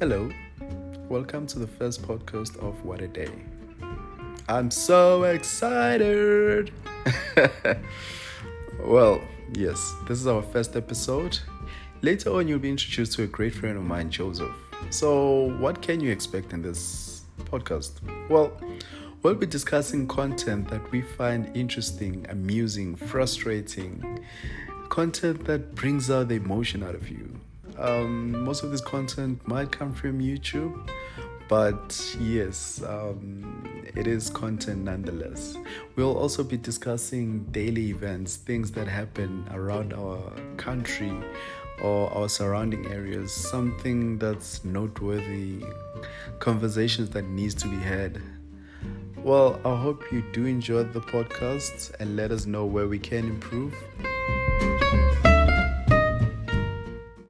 Hello, welcome to the first podcast of What a Day. I'm so excited! Well, yes, this is our first episode. Later on, you'll be introduced to a great friend of mine, Joseph. So, what can you expect in this podcast? Well, we'll be discussing content that we find interesting, amusing, frustrating, content that brings out the emotion out of you. Most of this content might come from YouTube, but yes, it is content nonetheless. We'll also be discussing daily events, things that happen around our country or our surrounding areas, something that's noteworthy, conversations that needs to be had. Well, I hope you do enjoy the podcast and let us know where we can improve.